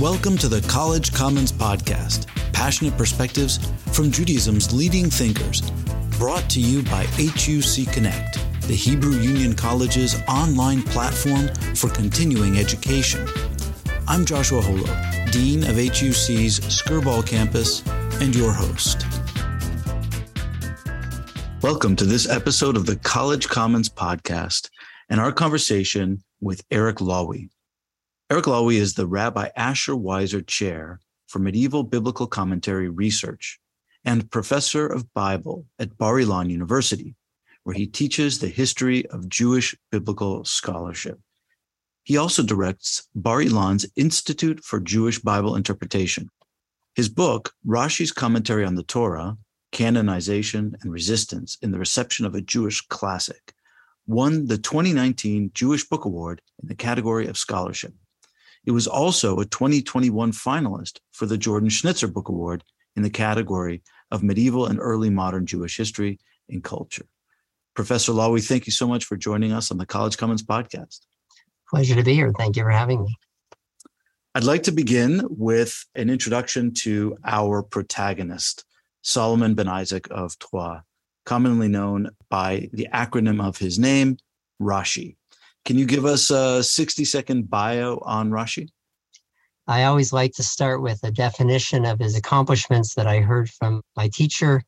Welcome to the College Commons Podcast, passionate perspectives from Judaism's leading thinkers, brought to you by HUC Connect, the Hebrew Union College's online platform for continuing education. I'm Joshua Holo, Dean of HUC's Skirball Campus, and your host. Welcome to this episode of the College Commons Podcast and our conversation with Eric Lawee. Eric Lawee is the Rabbi Asher Weiser Chair for Medieval Biblical Commentary Research and Professor of Bible at Bar-Ilan University, where he teaches the history of Jewish biblical scholarship. He also directs Bar-Ilan's Institute for Jewish Bible Interpretation. His book, Rashi's Commentary on the Torah, Canonization and Resistance in the Reception of a Jewish Classic, won the 2019 Jewish Book Award in the category of scholarship. It was also a 2021 finalist for the Jordan Schnitzer Book Award in the category of Medieval and Early Modern Jewish History and Culture. Professor Lawee, thank you so much for joining us on the College Commons Podcast. Pleasure to be here. Thank you for having me. I'd like to begin with an introduction to our protagonist, Solomon ben Isaac of Troyes, commonly known by the acronym of his name, Rashi. Can you give us a 60-second bio on Rashi? I always like to start with a definition of his accomplishments that I heard from my teacher,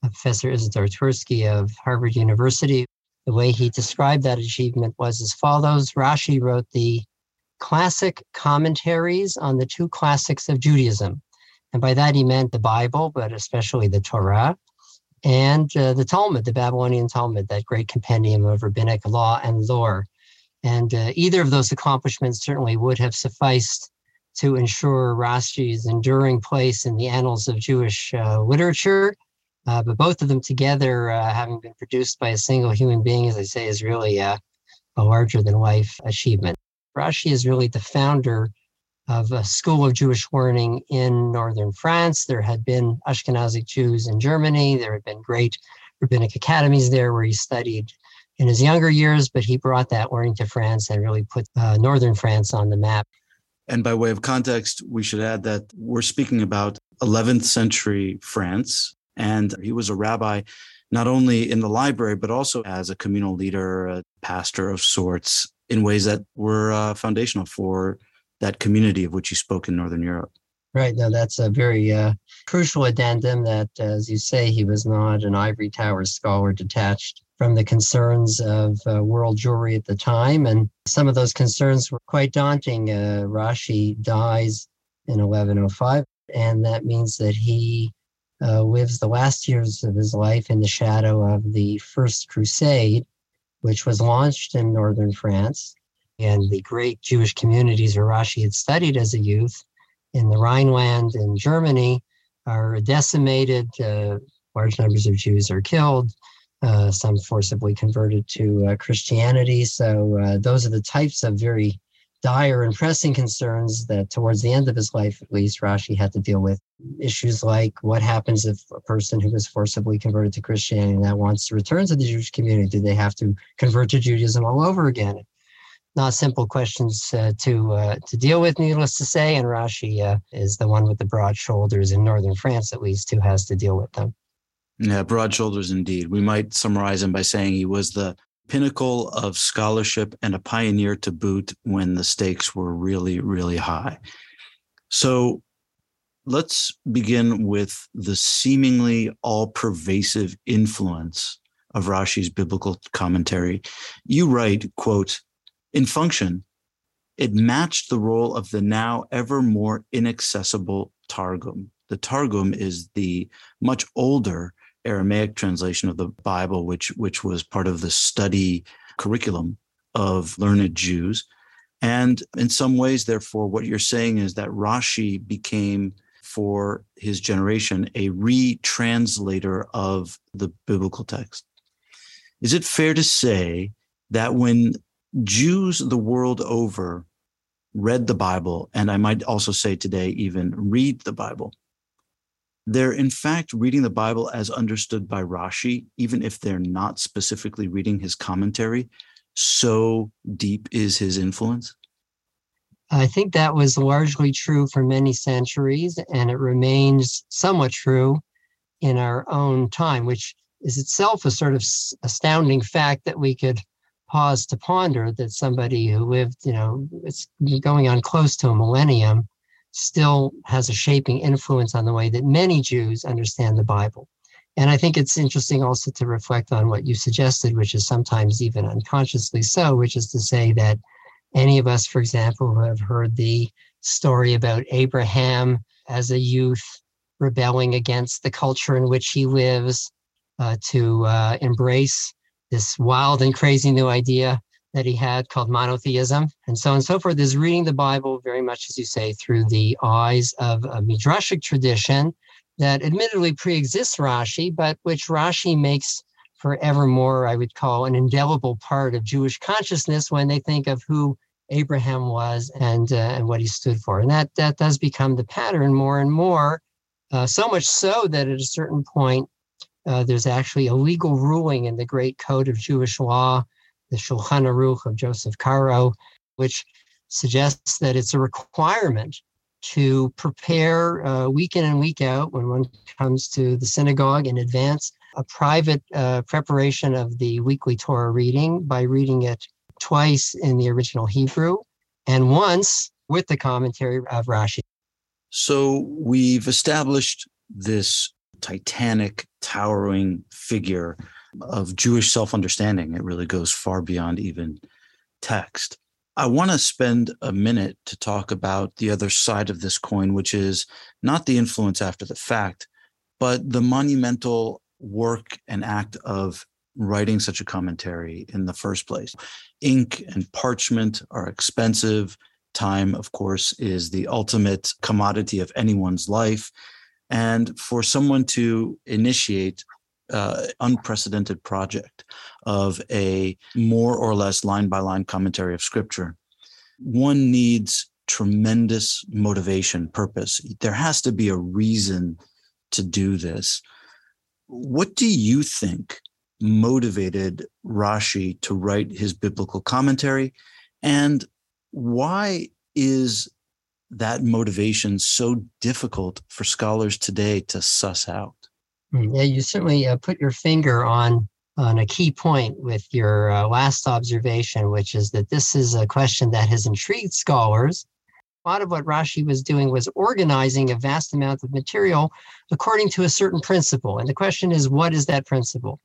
Professor Isadore Twersky of Harvard University. The way he described that achievement was as follows. Rashi wrote the classic commentaries on the two classics of Judaism. And by that he meant the Bible, but especially the Torah, and the Talmud, the Babylonian Talmud, that great compendium of rabbinic law and lore. And either of those accomplishments certainly would have sufficed to ensure Rashi's enduring place in the annals of Jewish literature. But both of them together, having been produced by a single human being, as I say, is really a larger-than-life achievement. Rashi is really the founder of a school of Jewish learning in northern France. There had been Ashkenazi Jews in Germany. There had been great rabbinic academies there where he studied in his younger years, but he brought that learning to France and really put northern France on the map. And by way of context, we should add that we're speaking about 11th century France, and he was a rabbi not only in the library, but also as a communal leader, a pastor of sorts, in ways that were foundational for that community of which you spoke in Northern Europe. Right. Now, that's a very crucial addendum that, as you say, he was not an ivory tower scholar detached from the concerns of world Jewry at the time. And some of those concerns were quite daunting. Rashi dies in 1105, and that means that he lives the last years of his life in the shadow of the First Crusade, which was launched in northern France. And the great Jewish communities where Rashi had studied as a youth in the Rhineland in Germany are decimated. Large numbers of Jews are killed, some forcibly converted to Christianity. So those are the types of very dire and pressing concerns that towards the end of his life, at least, Rashi had to deal with. Issues like what happens if a person who was forcibly converted to Christianity now wants to return to the Jewish community? Do they have to convert to Judaism all over again? Not simple questions to deal with, needless to say, and Rashi is the one with the broad shoulders in northern France, at least, who has to deal with them. Yeah, broad shoulders indeed. We might summarize him by saying he was the pinnacle of scholarship and a pioneer to boot when the stakes were really, really high. So let's begin with the seemingly all-pervasive influence of Rashi's biblical commentary. You write, quote, "In function, it matched the role of the now ever more inaccessible Targum." The Targum is the much older Aramaic translation of the Bible, which was part of the study curriculum of learned Jews. And in some ways, therefore, what you're saying is that Rashi became, for his generation, a retranslator of the biblical text. Is it fair to say that when Jews the world over read the Bible, and I might also say today even read the Bible, they're in fact reading the Bible as understood by Rashi, even if they're not specifically reading his commentary? So deep is his influence? I think that was largely true for many centuries, and it remains somewhat true in our own time, which is itself a sort of astounding fact that we could pause to ponder, that somebody who lived, you know, it's going on close to a millennium, still has a shaping influence on the way that many Jews understand the Bible. And I think it's interesting also to reflect on what you suggested, which is sometimes even unconsciously so, which is to say that any of us, for example, who have heard the story about Abraham as a youth rebelling against the culture in which he lives to embrace this wild and crazy new idea that he had called monotheism, and so on and so forth, is reading the Bible very much, as you say, through the eyes of a midrashic tradition that admittedly pre-exists Rashi, but which Rashi makes forevermore, I would call, an indelible part of Jewish consciousness when they think of who Abraham was and what he stood for. And that does become the pattern more and more, so much so that at a certain point, there's actually a legal ruling in the great code of Jewish law, the Shulchan Aruch of Joseph Caro, which suggests that it's a requirement to prepare week in and week out when one comes to the synagogue in advance, a private preparation of the weekly Torah reading by reading it twice in the original Hebrew and once with the commentary of Rashi. So we've established this titanic, towering figure of Jewish self-understanding. It really goes far beyond even text. I want to spend a minute to talk about the other side of this coin, which is not the influence after the fact, but the monumental work and act of writing such a commentary in the first place. Ink and parchment are expensive. Time, of course, is the ultimate commodity of anyone's life. And for someone to initiate unprecedented project of a more or less line-by-line commentary of Scripture, one needs tremendous motivation, purpose. There has to be a reason to do this. What do you think motivated Rashi to write his biblical commentary? And why is that motivation so difficult for scholars today to suss out? Yeah, you certainly put your finger on a key point with your last observation, which is that this is a question that has intrigued scholars. A lot of what Rashi was doing was organizing a vast amount of material according to a certain principle. And the question is, what is that principle?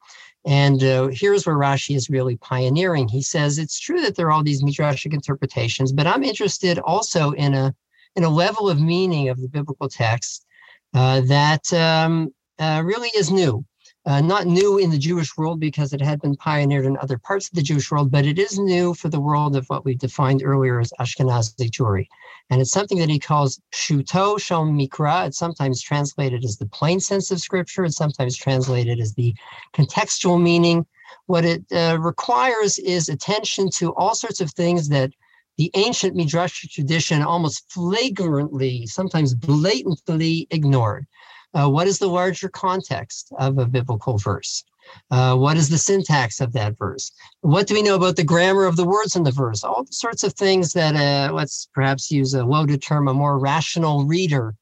And here's where Rashi is really pioneering. He says, it's true that there are all these midrashic interpretations, but I'm interested also in a level of meaning of the biblical text that really is new. Not new in the Jewish world because it had been pioneered in other parts of the Jewish world, but it is new for the world of what we defined earlier as Ashkenazi Jewry. And it's something that he calls pshuto shel mikra. It's sometimes translated as the plain sense of Scripture. It's sometimes translated as the contextual meaning. What it requires is attention to all sorts of things that the ancient midrashic tradition almost flagrantly, sometimes blatantly ignored. What is the larger context of a biblical verse? What is the syntax of that verse? What do we know about the grammar of the words in the verse? All sorts of things that, let's perhaps use a loaded term, a more rational reader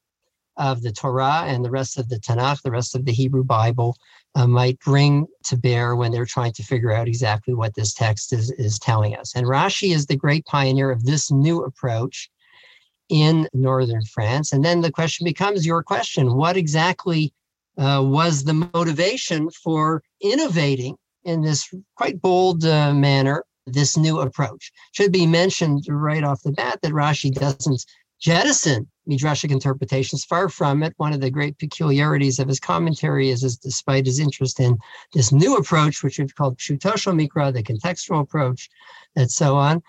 of the Torah and the rest of the Tanakh, the rest of the Hebrew Bible, might bring to bear when they're trying to figure out exactly what this text is telling us. And Rashi is the great pioneer of this new approach in northern France. And then the question becomes your question, what exactly was the motivation for innovating in this quite bold manner, this new approach? Should be mentioned right off the bat that Rashi doesn't jettison midrashic interpretations, far from it. One of the great peculiarities of his commentary is despite his interest in this new approach, which we've called pshuto shel mikra, the contextual approach, and so on,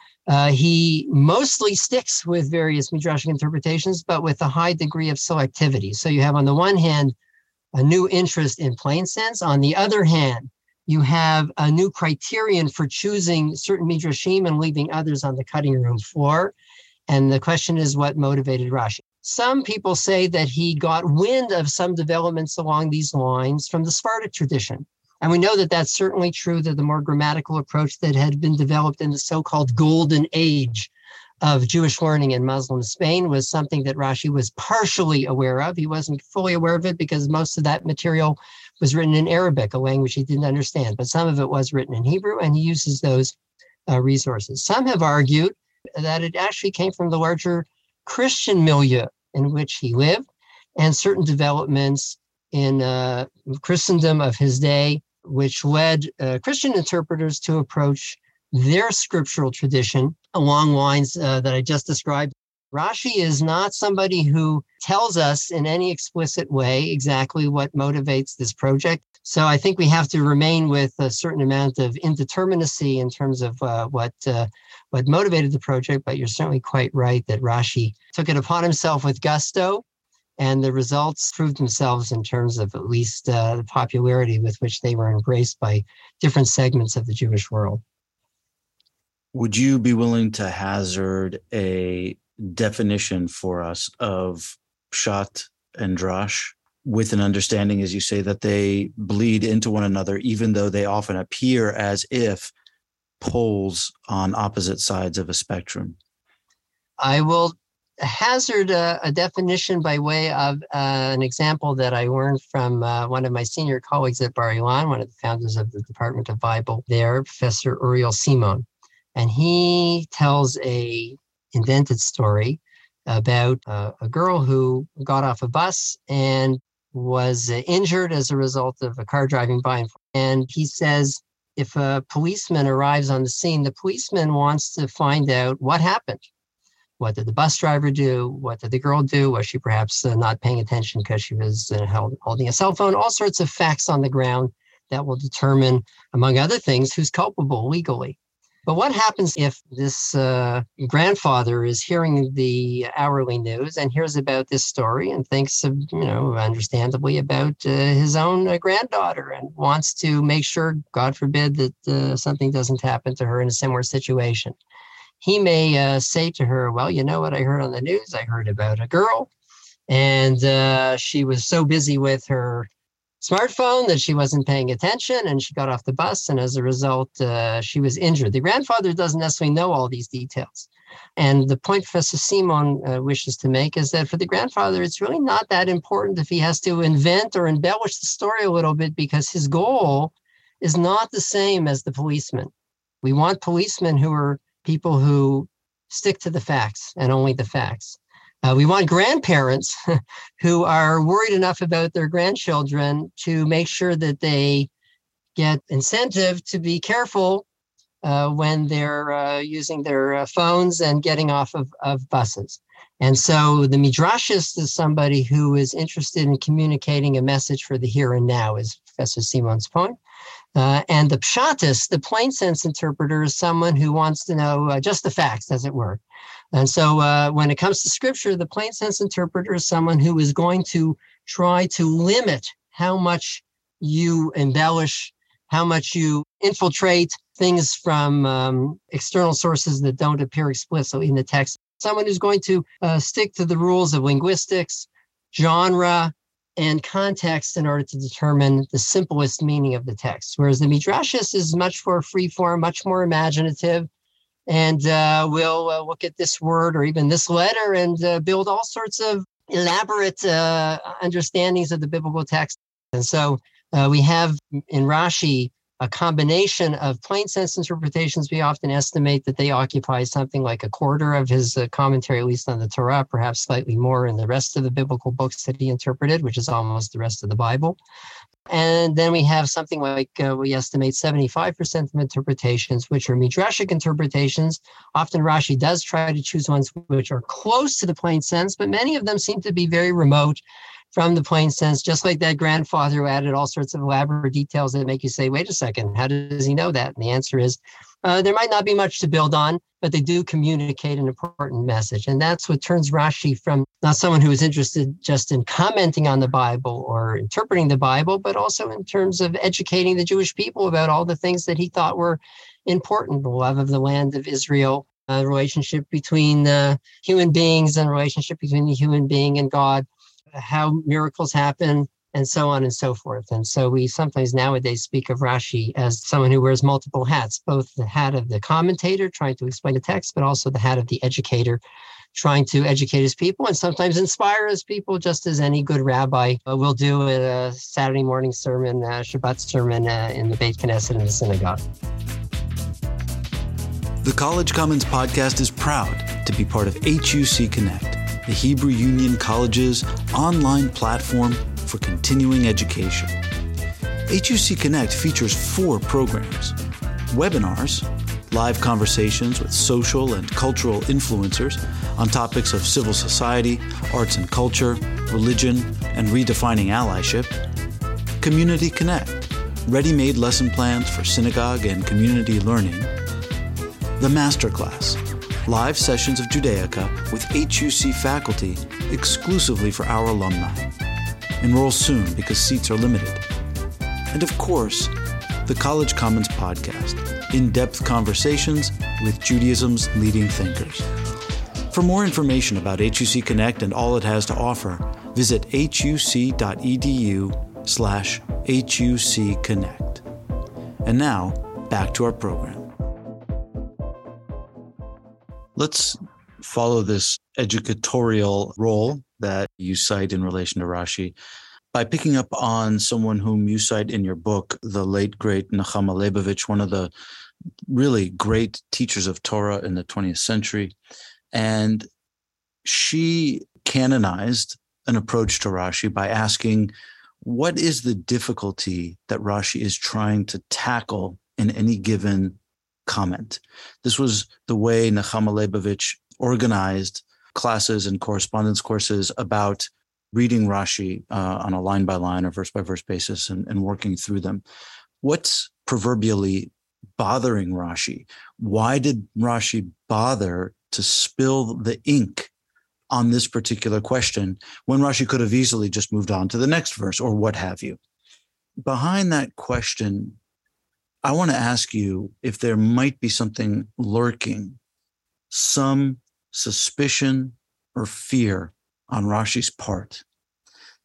he mostly sticks with various midrashic interpretations, but with a high degree of selectivity. So you have, on the one hand, a new interest in plain sense. On the other hand, you have a new criterion for choosing certain midrashim and leaving others on the cutting room floor. And the question is, what motivated Rashi? Some people say that he got wind of some developments along these lines from the Sephardic tradition. And we know that that's certainly true, that the more grammatical approach that had been developed in the so-called golden age of Jewish learning in Muslim Spain was something that Rashi was partially aware of. He wasn't fully aware of it because most of that material was written in Arabic, a language he didn't understand, but some of it was written in Hebrew, and he uses those resources. Some have argued that it actually came from the larger Christian milieu in which he lived, and certain developments in Christendom of his day, which led Christian interpreters to approach their scriptural tradition along lines that I just described. Rashi is not somebody who tells us in any explicit way exactly what motivates this project. So I think we have to remain with a certain amount of indeterminacy in terms of what motivated the project, but you're certainly quite right that Rashi took it upon himself with gusto, and the results proved themselves in terms of at least the popularity with which they were embraced by different segments of the Jewish world. Would you be willing to hazard a definition for us of Pshat and Drash, with an understanding, as you say, that they bleed into one another, even though they often appear as if poles on opposite sides of a spectrum? I will hazard a definition by way of an example that I learned from one of my senior colleagues at Bar-Ilan, one of the founders of the Department of Bible there, Professor Uriel Simon. And he tells a invented story about a girl who got off a bus and was injured as a result of a car driving by. And he says, if a policeman arrives on the scene, the policeman wants to find out what happened. What did the bus driver do? What did the girl do? Was she perhaps not paying attention because she was holding a cell phone? All sorts of facts on the ground that will determine, among other things, who's culpable legally. But what happens if this grandfather is hearing the hourly news and hears about this story and thinks, understandably, about his own granddaughter and wants to make sure, God forbid, that something doesn't happen to her in a similar situation? He may say to her, well, you know what I heard on the news? I heard about a girl, and she was so busy with her smartphone that she wasn't paying attention, and she got off the bus, and as a result, she was injured. The grandfather doesn't necessarily know all these details. And the point Professor Simon wishes to make is that for the grandfather, it's really not that important if he has to invent or embellish the story a little bit, because his goal is not the same as the policeman. We want policemen who are people who stick to the facts and only the facts. We want grandparents who are worried enough about their grandchildren to make sure that they get incentive to be careful when they're using their phones and getting off of buses. And so the midrashist is somebody who is interested in communicating a message for the here and now, is Professor Simon's point. And the pshatist, the plain sense interpreter, is someone who wants to know just the facts, as it were. And so when it comes to scripture, the plain sense interpreter is someone who is going to try to limit how much you embellish, how much you infiltrate things from external sources that don't appear explicitly in the text. Someone who's going to stick to the rules of linguistics, genre, and context in order to determine the simplest meaning of the text. Whereas the midrashist is much more free form, much more imaginative, and will look at this word or even this letter and build all sorts of elaborate understandings of the biblical text. And so we have in Rashi a combination of plain sense interpretations. We often estimate that they occupy something like a quarter of his commentary, at least on the Torah, perhaps slightly more in the rest of the biblical books that he interpreted, which is almost the rest of the Bible. And then we have something like, we estimate 75% of interpretations, which are midrashic interpretations. Often Rashi does try to choose ones which are close to the plain sense, but many of them seem to be very remote from the plain sense, just like that grandfather who added all sorts of elaborate details that make you say, wait a second, how does he know that? And the answer is, there might not be much to build on, but they do communicate an important message. And that's what turns Rashi from not someone who is interested just in commenting on the Bible or interpreting the Bible, but also in terms of educating the Jewish people about all the things that he thought were important, the love of the land of Israel, the relationship between human beings and relationship between the human being and God, how miracles happen, and so on and so forth. And so we sometimes nowadays speak of Rashi as someone who wears multiple hats, both the hat of the commentator trying to explain the text, but also the hat of the educator trying to educate his people and sometimes inspire his people, just as any good rabbi will do in a Saturday morning sermon, Shabbat sermon in the Beit Knesset in the synagogue. The College Commons podcast is proud to be part of HUC Connect, the Hebrew Union College's online platform for continuing education. HUC Connect features 4 programs: webinars, live conversations with social and cultural influencers on topics of civil society, arts and culture, religion, and redefining allyship; Community Connect, ready-made lesson plans for synagogue and community learning; the Masterclass, live sessions of Judaica with HUC faculty exclusively for our alumni. Enroll soon because seats are limited. And of course, the College Commons podcast, in-depth conversations with Judaism's leading thinkers. For more information about HUC Connect and all it has to offer, visit huc.edu/HUC Connect. And now, back to our program. Let's follow this educatorial role that you cite in relation to Rashi by picking up on someone whom you cite in your book, the late, great Nechama Leibovitch, one of the really great teachers of Torah in the 20th century. And she canonized an approach to Rashi by asking, what is the difficulty that Rashi is trying to tackle in any given comment? This was the way Nechama Leibovitch organized classes and correspondence courses about reading Rashi on a line-by-line or verse-by-verse basis and working through them. What's proverbially bothering Rashi? Why did Rashi bother to spill the ink on this particular question when Rashi could have easily just moved on to the next verse or what have you? Behind that question, I want to ask you if there might be something lurking, some suspicion or fear on Rashi's part,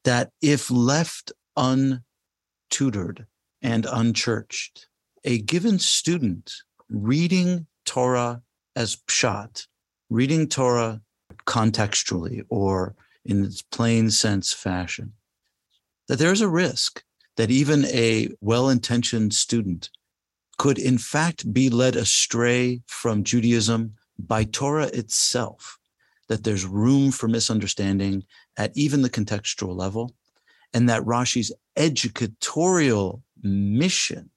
that if left untutored and unchurched, a given student reading Torah as pshat, reading Torah contextually or in its plain sense fashion, that there's a risk that even a well-intentioned student could in fact be led astray from Judaism by Torah itself, that there's room for misunderstanding at even the contextual level, and that Rashi's educatorial mission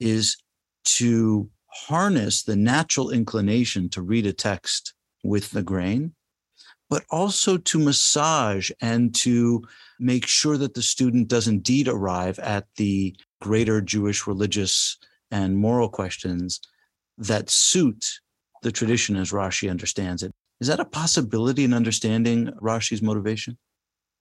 is to harness the natural inclination to read a text with the grain, but also to massage and to make sure that the student does indeed arrive at the greater Jewish religious and moral questions that suit the tradition as Rashi understands it. Is that a possibility in understanding Rashi's motivation?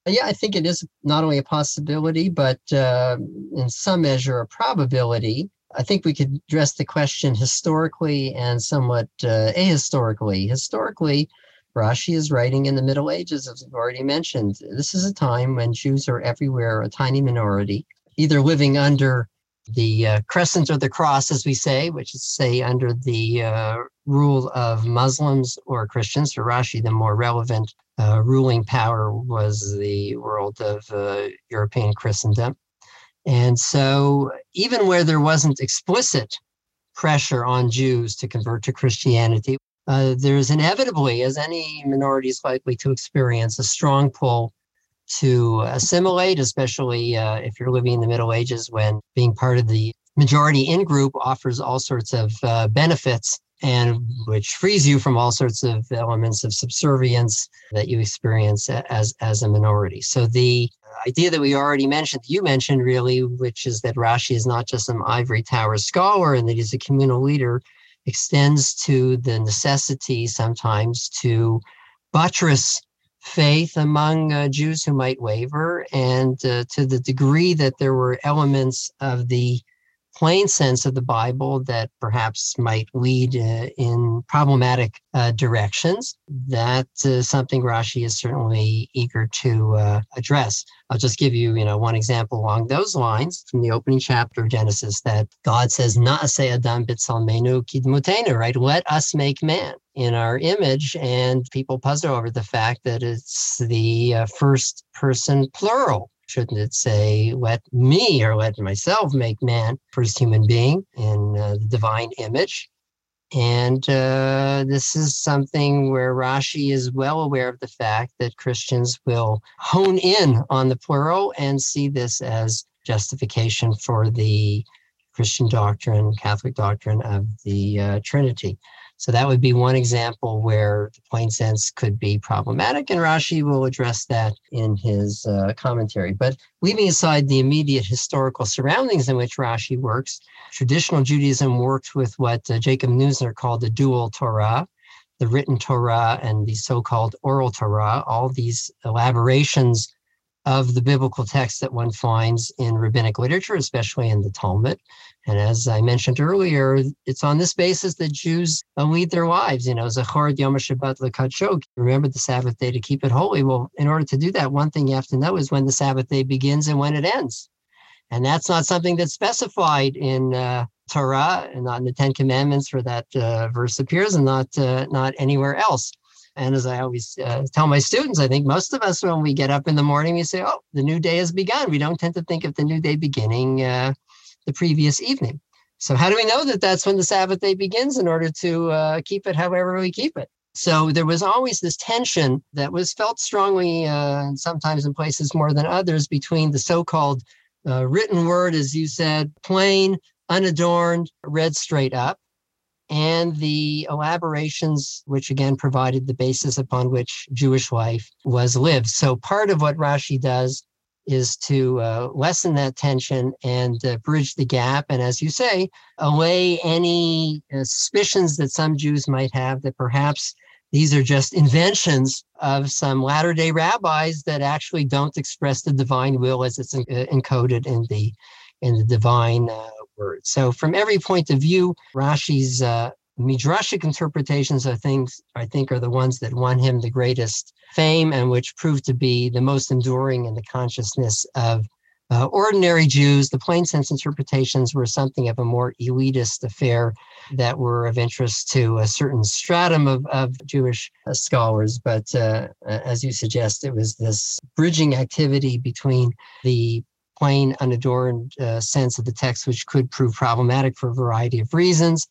Yeah, I think it is not only a possibility, but in some measure a probability. I think we could address the question historically and somewhat ahistorically. Historically, Rashi is writing in the Middle Ages, as I've already mentioned. This is a time when Jews are everywhere, a tiny minority, either living under the crescent or the cross, as we say, which is, say, under the rule of Muslims or Christians. For Rashi, the more relevant ruling power was the world of European Christendom. And so even where there wasn't explicit pressure on Jews to convert to Christianity, there's inevitably, as any minority is likely to experience, a strong pull to assimilate, especially if you're living in the Middle Ages, when being part of the majority in-group offers all sorts of benefits, and which frees you from all sorts of elements of subservience that you experience as a minority. So the idea that we already mentioned, you mentioned really, which is that Rashi is not just an ivory tower scholar and that he's a communal leader, extends to the necessity sometimes to buttress faith among Jews who might waver, and to the degree that there were elements of the plain sense of the Bible that perhaps might lead in problematic directions. That's something Rashi is certainly eager to address. I'll just give you, one example along those lines from the opening chapter of Genesis that God says, "Na'aseh Adam b'tzelmenu kidmutenu," right? Let us make man in our image, and people puzzle over the fact that it's the first person plural. Shouldn't it say, let me or let myself make man, first human being, in the divine image? And this is something where Rashi is well aware of the fact that Christians will hone in on the plural and see this as justification for the Christian doctrine, Catholic doctrine of the Trinity. So that would be one example where the plain sense could be problematic, and Rashi will address that in his commentary. But leaving aside the immediate historical surroundings in which Rashi works, traditional Judaism worked with what Jacob Neusner called the dual Torah, the written Torah and the so-called oral Torah, all these elaborations of the biblical text that one finds in rabbinic literature, especially in the Talmud. And as I mentioned earlier, it's on this basis that Jews lead their lives. Zachor et Yom HaShabbat l'kadshok, remember the Sabbath day to keep it holy. Well, in order to do that, one thing you have to know is when the Sabbath day begins and when it ends. And that's not something that's specified in Torah, and not in the Ten Commandments where that verse appears, and not anywhere else. And as I always tell my students, I think most of us, when we get up in the morning, we say, oh, the new day has begun. We don't tend to think of the new day beginning the previous evening. So how do we know that that's when the Sabbath day begins in order to keep it however we keep it? So there was always this tension that was felt strongly, and sometimes in places more than others, between the so-called written word, as you said, plain, unadorned, read straight up, and the elaborations, which again provided the basis upon which Jewish life was lived. So part of what Rashi does is to lessen that tension and bridge the gap, and as you say, allay any suspicions that some Jews might have that perhaps these are just inventions of some latter-day rabbis that actually don't express the divine will as it's encoded in the divine word. So from every point of view, Rashi's midrashic interpretations of things, I think, are the ones that won him the greatest fame and which proved to be the most enduring in the consciousness of ordinary Jews. The plain sense interpretations were something of a more elitist affair that were of interest to a certain stratum of Jewish scholars. But as you suggest, it was this bridging activity between the plain, unadorned sense of the text, which could prove problematic for a variety of reasons,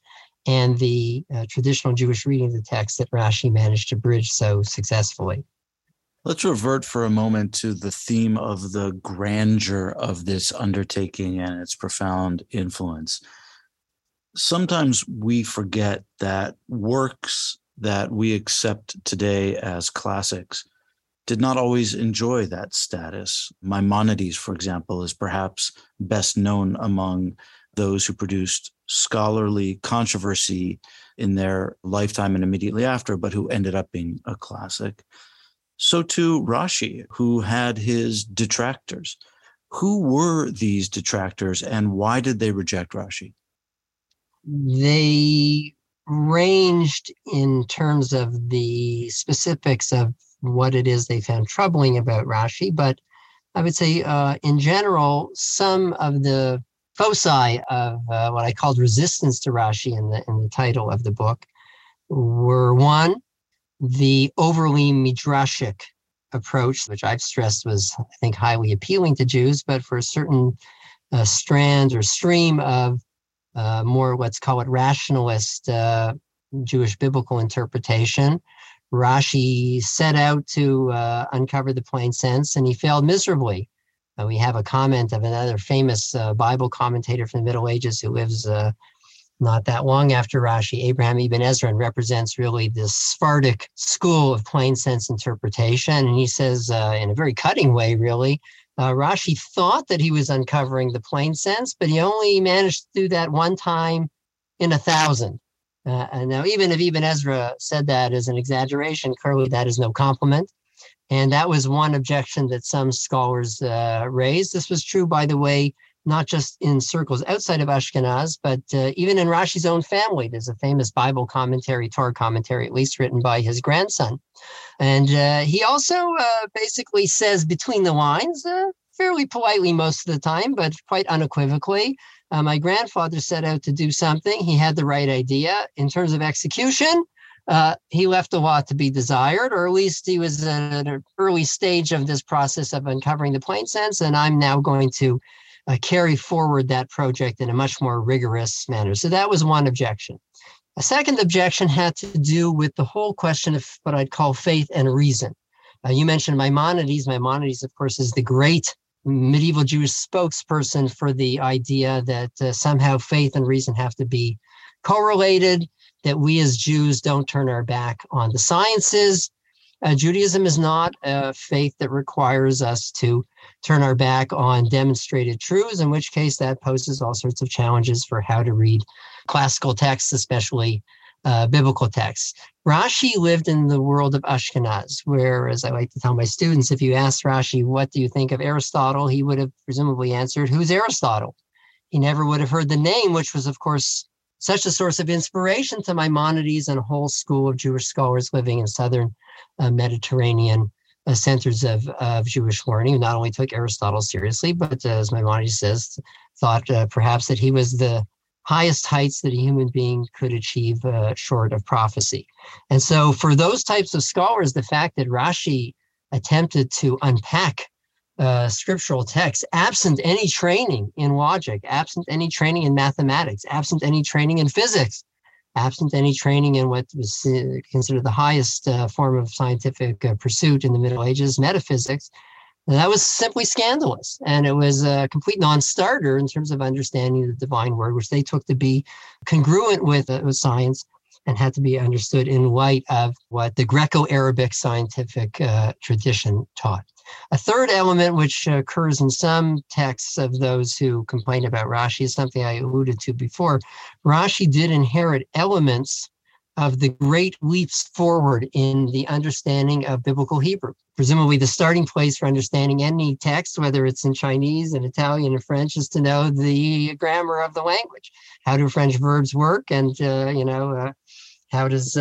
and the traditional Jewish reading of the text that Rashi managed to bridge so successfully. Let's revert for a moment to the theme of the grandeur of this undertaking and its profound influence. Sometimes we forget that works that we accept today as classics did not always enjoy that status. Maimonides, for example, is perhaps best known among those who produced scholarly controversy in their lifetime and immediately after, but who ended up being a classic. So too Rashi, who had his detractors. Who were these detractors, and why did they reject Rashi? They ranged in terms of the specifics of what it is they found troubling about Rashi, but I would say in general, some of the foci of what I called resistance to Rashi in the title of the book were, one, the overly midrashic approach, which I've stressed was, I think, highly appealing to Jews, but for a certain strand or stream of more, let's call it rationalist Jewish biblical interpretation, Rashi set out to uncover the plain sense, and he failed miserably. We have a comment of another famous Bible commentator from the Middle Ages who lives not that long after Rashi, Abraham Ibn Ezra, and represents really this Sephardic school of plain sense interpretation. And he says, in a very cutting way, really, Rashi thought that he was uncovering the plain sense, but he only managed to do that one time in 1,000. And now, even if Ibn Ezra said that as an exaggeration, clearly that is no compliment. And that was one objection that some scholars raised. This was true, by the way, not just in circles outside of Ashkenaz, but even in Rashi's own family. There's a famous Bible commentary, Torah commentary, at least written by his grandson. And he also basically says between the lines, fairly politely most of the time, but quite unequivocally, my grandfather set out to do something. He had the right idea. In terms of execution, he left a lot to be desired, or at least he was at an early stage of this process of uncovering the plain sense, and I'm now going to carry forward that project in a much more rigorous manner. So that was one objection. A second objection had to do with the whole question of what I'd call faith and reason. You mentioned Maimonides. Maimonides, of course, is the great medieval Jewish spokesperson for the idea that somehow faith and reason have to be correlated, that we as Jews don't turn our back on the sciences. Judaism is not a faith that requires us to turn our back on demonstrated truths, in which case that poses all sorts of challenges for how to read classical texts, especially biblical texts. Rashi lived in the world of Ashkenaz, where, as I like to tell my students, if you ask Rashi, what do you think of Aristotle, he would have presumably answered, who's Aristotle? He never would have heard the name, which was, of course, such a source of inspiration to Maimonides and a whole school of Jewish scholars living in southern Mediterranean centers of Jewish learning, who not only took Aristotle seriously, but as Maimonides says, thought perhaps that he was the highest heights that a human being could achieve short of prophecy. And so for those types of scholars, the fact that Rashi attempted to unpack scriptural texts, absent any training in logic, absent any training in mathematics, absent any training in physics, absent any training in what was considered the highest form of scientific pursuit in the Middle Ages, metaphysics, that was simply scandalous. And it was a complete non-starter in terms of understanding the divine word, which they took to be congruent with science and had to be understood in light of what the Greco-Arabic scientific tradition taught. A third element which occurs in some texts of those who complain about Rashi is something I alluded to before. Rashi did inherit elements of the great leaps forward in the understanding of biblical Hebrew. Presumably the starting place for understanding any text, whether it's in Chinese and Italian and French, is to know the grammar of the language. How do French verbs work? And, how does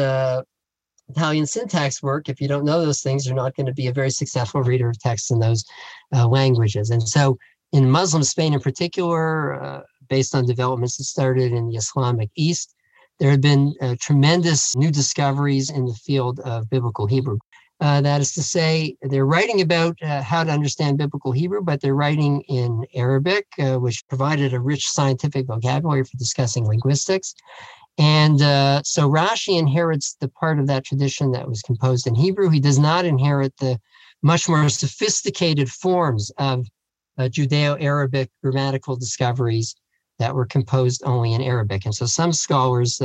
Italian syntax work? If you don't know those things, you're not going to be a very successful reader of texts in those languages. And so in Muslim Spain in particular, based on developments that started in the Islamic East, there had been tremendous new discoveries in the field of biblical Hebrew. That is to say, they're writing about how to understand biblical Hebrew, but they're writing in Arabic, which provided a rich scientific vocabulary for discussing linguistics. And so Rashi inherits the part of that tradition that was composed in Hebrew. He does not inherit the much more sophisticated forms of Judeo-Arabic grammatical discoveries that were composed only in Arabic. And so some scholars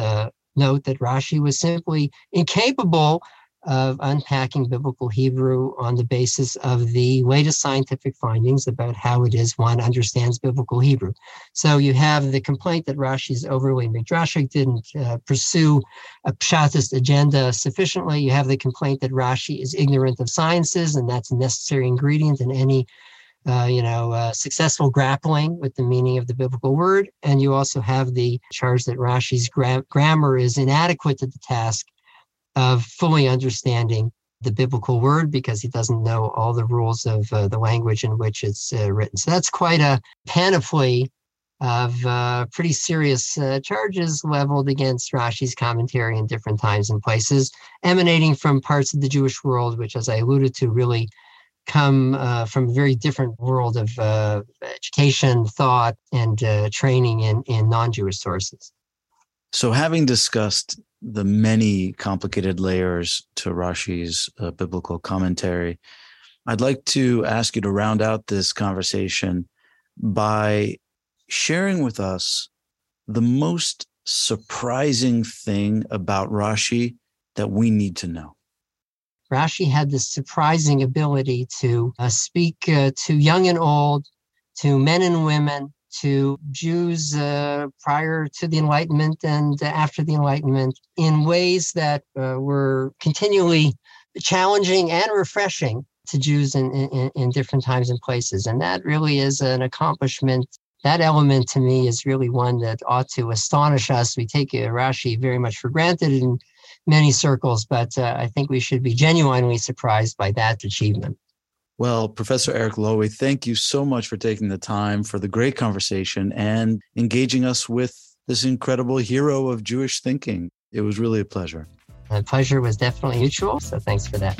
note that Rashi was simply incapable of unpacking biblical Hebrew on the basis of the latest scientific findings about how it is one understands biblical Hebrew. So you have the complaint that Rashi's overly midrashic, didn't pursue a pshatist agenda sufficiently. You have the complaint that Rashi is ignorant of sciences, and that's a necessary ingredient in any successful grappling with the meaning of the biblical word. And you also have the charge that Rashi's grammar is inadequate to the task of fully understanding the biblical word because he doesn't know all the rules of the language in which it's written. So that's quite a panoply of pretty serious charges leveled against Rashi's commentary in different times and places, emanating from parts of the Jewish world, which, as I alluded to, really come from a very different world of education, thought, and training in non-Jewish sources. So having discussed the many complicated layers to Rashi's biblical commentary, I'd like to ask you to round out this conversation by sharing with us the most surprising thing about Rashi that we need to know. Rashi had this surprising ability to speak to young and old, to men and women, to Jews prior to the Enlightenment and after the Enlightenment in ways that were continually challenging and refreshing to Jews in different times and places. And that really is an accomplishment that element to me is really one that ought to astonish us. We take Rashi very much for granted in many circles, but I think we should be genuinely surprised by that achievement. Well, Professor Eric Lawee, thank you so much for taking the time for the great conversation and engaging us with this incredible hero of Jewish thinking. It was really a pleasure. My pleasure was definitely mutual, so thanks for that.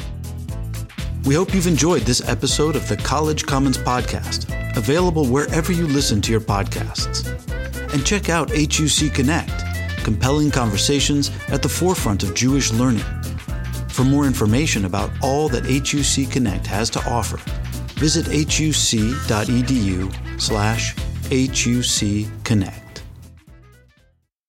We hope you've enjoyed this episode of the College Commons Podcast, available wherever you listen to your podcasts. And check out HUC Connect, compelling conversations at the forefront of Jewish learning. For more information about all that HUC Connect has to offer, visit huc.edu/HUCConnect.